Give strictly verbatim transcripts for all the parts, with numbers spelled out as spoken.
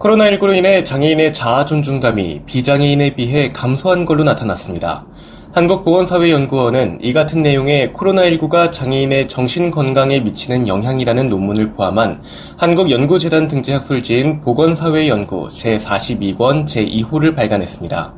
코로나십구로 인해 장애인의 자아 존중감이 비장애인에 비해 감소한 걸로 나타났습니다. 한국보건사회연구원은 이 같은 내용의 코로나십구가 장애인의 정신건강에 미치는 영향이라는 논문을 포함한 한국연구재단 등재학술지인 보건사회연구 제사십이권 제이호를 발간했습니다.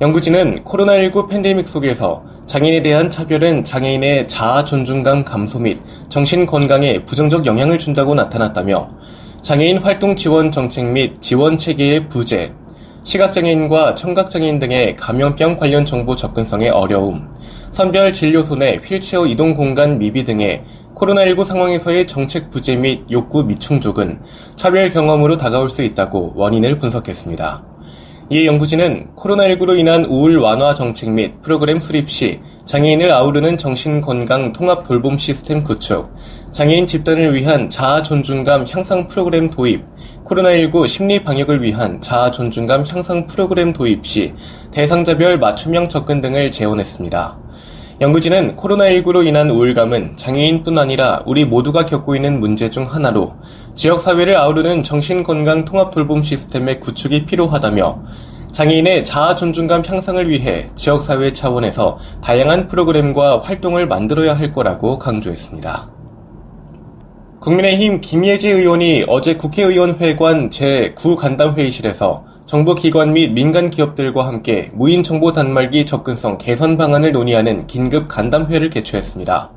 연구진은 코로나십구 팬데믹 속에서 장애인에 대한 차별은 장애인의 자아 존중감 감소 및 정신건강에 부정적 영향을 준다고 나타났다며 장애인 활동 지원 정책 및 지원 체계의 부재, 시각장애인과 청각장애인 등의 감염병 관련 정보 접근성의 어려움, 선별 진료 손해, 휠체어 이동 공간 미비 등의 코로나십구 상황에서의 정책 부재 및 욕구 미충족은 차별 경험으로 다가올 수 있다고 원인을 분석했습니다. 이에 연구진은 코로나십구로 인한 우울 완화 정책 및 프로그램 수립 시 장애인을 아우르는 정신건강 통합 돌봄 시스템 구축, 장애인 집단을 위한 자아 존중감 향상 프로그램 도입, 코로나십구 심리 방역을 위한 자아 존중감 향상 프로그램 도입 시 대상자별 맞춤형 접근 등을 제언했습니다. 연구진은 코로나십구로 인한 우울감은 장애인뿐 아니라 우리 모두가 겪고 있는 문제 중 하나로 지역사회를 아우르는 정신건강 통합돌봄 시스템의 구축이 필요하다며 장애인의 자아 존중감 향상을 위해 지역사회 차원에서 다양한 프로그램과 활동을 만들어야 할 거라고 강조했습니다. 국민의힘 김예지 의원이 어제 국회의원회관 제구 간담회의실에서 정부기관 및 민간기업들과 함께 무인정보 단말기 접근성 개선 방안을 논의하는 긴급 간담회를 개최했습니다.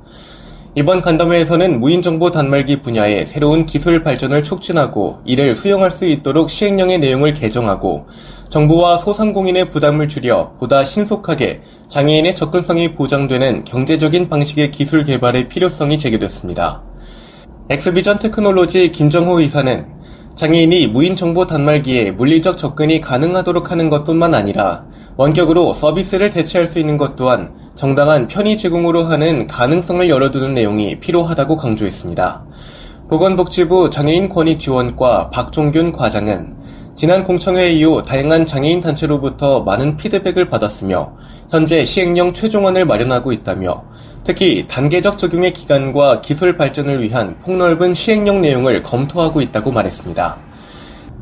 이번 간담회에서는 무인정보 단말기 분야의 새로운 기술 발전을 촉진하고 이를 수용할 수 있도록 시행령의 내용을 개정하고 정부와 소상공인의 부담을 줄여 보다 신속하게 장애인의 접근성이 보장되는 경제적인 방식의 기술 개발의 필요성이 제기됐습니다. 엑스비전 테크놀로지 김정호 이사는 장애인이 무인정보 단말기에 물리적 접근이 가능하도록 하는 것뿐만 아니라 원격으로 서비스를 대체할 수 있는 것 또한 정당한 편의 제공으로 하는 가능성을 열어두는 내용이 필요하다고 강조했습니다. 보건복지부 장애인권익지원과 박종균 과장은 지난 공청회 이후 다양한 장애인 단체로부터 많은 피드백을 받았으며 현재 시행령 최종안을 마련하고 있다며 특히 단계적 적용의 기간과 기술 발전을 위한 폭넓은 시행령 내용을 검토하고 있다고 말했습니다.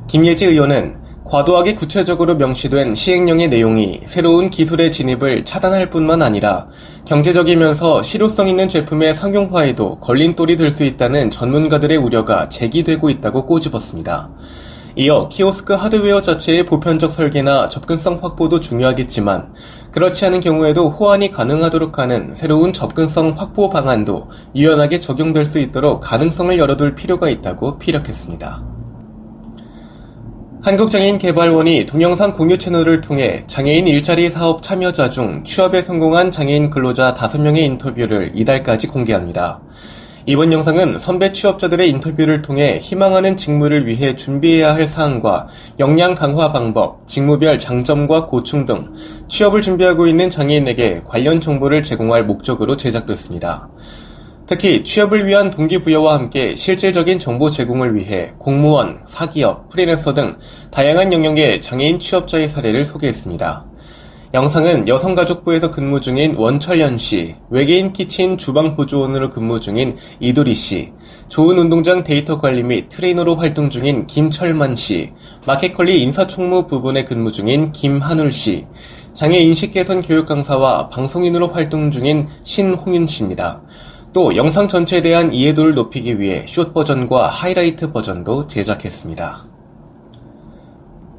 김예지 의원은 과도하게 구체적으로 명시된 시행령의 내용이 새로운 기술의 진입을 차단할 뿐만 아니라 경제적이면서 실효성 있는 제품의 상용화에도 걸림돌이 될 수 있다는 전문가들의 우려가 제기되고 있다고 꼬집었습니다. 이어 키오스크 하드웨어 자체의 보편적 설계나 접근성 확보도 중요하겠지만 그렇지 않은 경우에도 호환이 가능하도록 하는 새로운 접근성 확보 방안도 유연하게 적용될 수 있도록 가능성을 열어둘 필요가 있다고 피력했습니다. 한국장애인개발원이 동영상 공유 채널을 통해 장애인 일자리 사업 참여자 중 취업에 성공한 장애인 근로자 다섯 명의 인터뷰를 이달까지 공개합니다. 이번 영상은 선배 취업자들의 인터뷰를 통해 희망하는 직무를 위해 준비해야 할 사항과 역량 강화 방법, 직무별 장점과 고충 등 취업을 준비하고 있는 장애인에게 관련 정보를 제공할 목적으로 제작됐습니다. 특히 취업을 위한 동기부여와 함께 실질적인 정보 제공을 위해 공무원, 사기업, 프리랜서 등 다양한 영역의 장애인 취업자의 사례를 소개했습니다. 영상은 여성가족부에서 근무 중인 원철연 씨, 외계인 키친 주방보조원으로 근무 중인 이도리 씨, 좋은 운동장 데이터 관리 및 트레이너로 활동 중인 김철만 씨, 마켓컬리 인사총무 부분에 근무 중인 김한울 씨, 장애 인식 개선 교육 강사와 방송인으로 활동 중인 신홍윤 씨입니다. 또 영상 전체에 대한 이해도를 높이기 위해 숏 버전과 하이라이트 버전도 제작했습니다.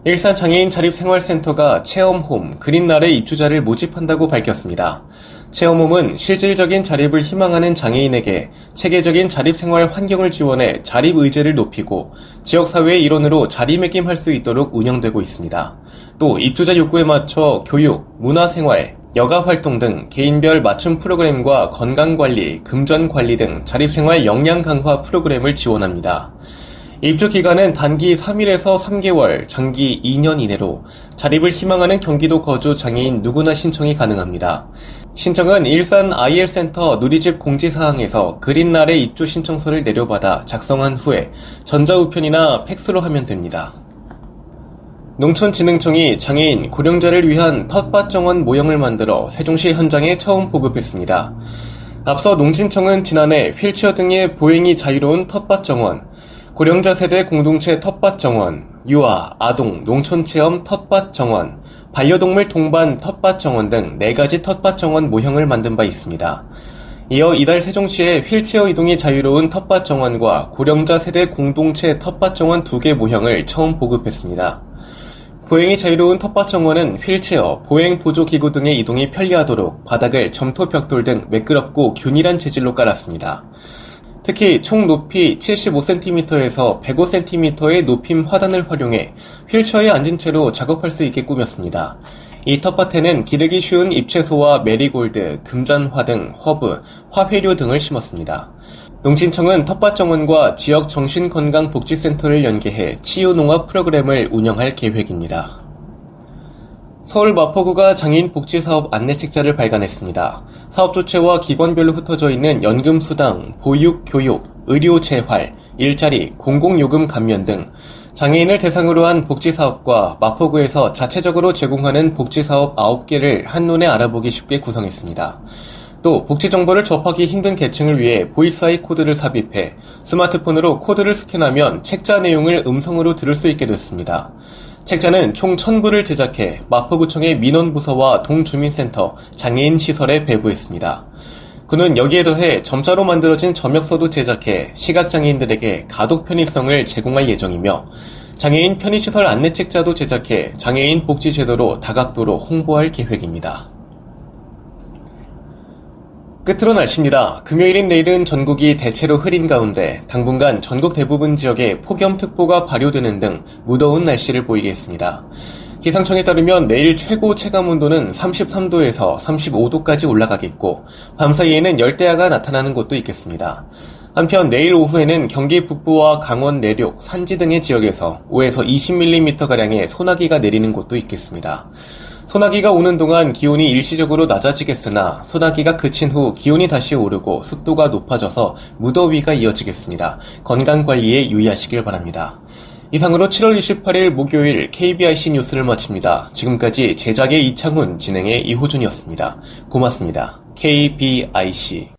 일산장애인자립생활센터가 체험홈, 그린날의 입주자를 모집한다고 밝혔습니다. 체험홈은 실질적인 자립을 희망하는 장애인에게 체계적인 자립생활 환경을 지원해 자립 의제를 높이고 지역사회의 일원으로 자리매김할 수 있도록 운영되고 있습니다. 또 입주자 욕구에 맞춰 교육, 문화생활, 여가활동 등 개인별 맞춤 프로그램과 건강관리, 금전관리 등 자립생활 역량 강화 프로그램을 지원합니다. 입주 기간은 단기 삼 일에서 삼 개월, 장기 이 년 이내로 자립을 희망하는 경기도 거주 장애인 누구나 신청이 가능합니다. 신청은 일산 아이엘센터 누리집 공지사항에서 그린날의 입주 신청서를 내려받아 작성한 후에 전자우편이나 팩스로 하면 됩니다. 농촌진흥청이 장애인, 고령자를 위한 텃밭정원 모형을 만들어 세종시 현장에 처음 보급했습니다. 앞서 농진청은 지난해 휠체어 등의 보행이 자유로운 텃밭정원, 고령자 세대 공동체 텃밭정원, 유아, 아동, 농촌체험 텃밭정원, 반려동물 동반 텃밭정원 등 네 가지 텃밭정원 모형을 만든 바 있습니다. 이어 이달 세종시에 휠체어 이동이 자유로운 텃밭정원과 고령자 세대 공동체 텃밭정원 두 개 모형을 처음 보급했습니다. 보행이 자유로운 텃밭정원은 휠체어, 보행보조기구 등의 이동이 편리하도록 바닥을 점토 벽돌 등 매끄럽고 균일한 재질로 깔았습니다. 특히 총 높이 칠십오 센티미터에서 백오 센티미터의 높임 화단을 활용해 휠체어에 앉은 채로 작업할 수 있게 꾸몄습니다. 이 텃밭에는 기르기 쉬운 잎채소와 메리골드, 금전화 등 허브, 화훼류 등을 심었습니다. 농진청은 텃밭정원과 지역정신건강복지센터를 연계해 치유농업 프로그램을 운영할 계획입니다. 서울 마포구가 장애인 복지사업 안내책자를 발간했습니다. 사업조체와 기관별로 흩어져 있는 연금수당, 보육, 교육, 의료재활, 일자리, 공공요금 감면 등 장애인을 대상으로 한 복지사업과 마포구에서 자체적으로 제공하는 복지사업 아홉 개를 한눈에 알아보기 쉽게 구성했습니다. 또 복지정보를 접하기 힘든 계층을 위해 보이스아이 코드를 삽입해 스마트폰으로 코드를 스캔하면 책자 내용을 음성으로 들을 수 있게 됐습니다. 책자는 총 천 부를 제작해 마포구청의 민원부서와 동주민센터, 장애인시설에 배부했습니다. 구는 여기에 더해 점자로 만들어진 점역서도 제작해 시각장애인들에게 가독 편의성을 제공할 예정이며 장애인 편의시설 안내책자도 제작해 장애인 복지제도로 다각도로 홍보할 계획입니다. 끝으로 날씨입니다. 금요일인 내일은 전국이 대체로 흐린 가운데 당분간 전국 대부분 지역에 폭염특보가 발효되는 등 무더운 날씨를 보이겠습니다. 기상청에 따르면 내일 최고 체감온도는 삼십삼 도에서 삼십오 도까지 올라가겠고 밤사이에는 열대야가 나타나는 곳도 있겠습니다. 한편 내일 오후에는 경기 북부와 강원 내륙, 산지 등의 지역에서 오에서 이십 밀리미터가량의 소나기가 내리는 곳도 있겠습니다. 소나기가 오는 동안 기온이 일시적으로 낮아지겠으나 소나기가 그친 후 기온이 다시 오르고 습도가 높아져서 무더위가 이어지겠습니다. 건강관리에 유의하시길 바랍니다. 이상으로 칠월 이십팔일 목요일 케이비아이씨 뉴스를 마칩니다. 지금까지 제작의 이창훈, 진행의 이호준이었습니다. 고맙습니다. 케이비아이씨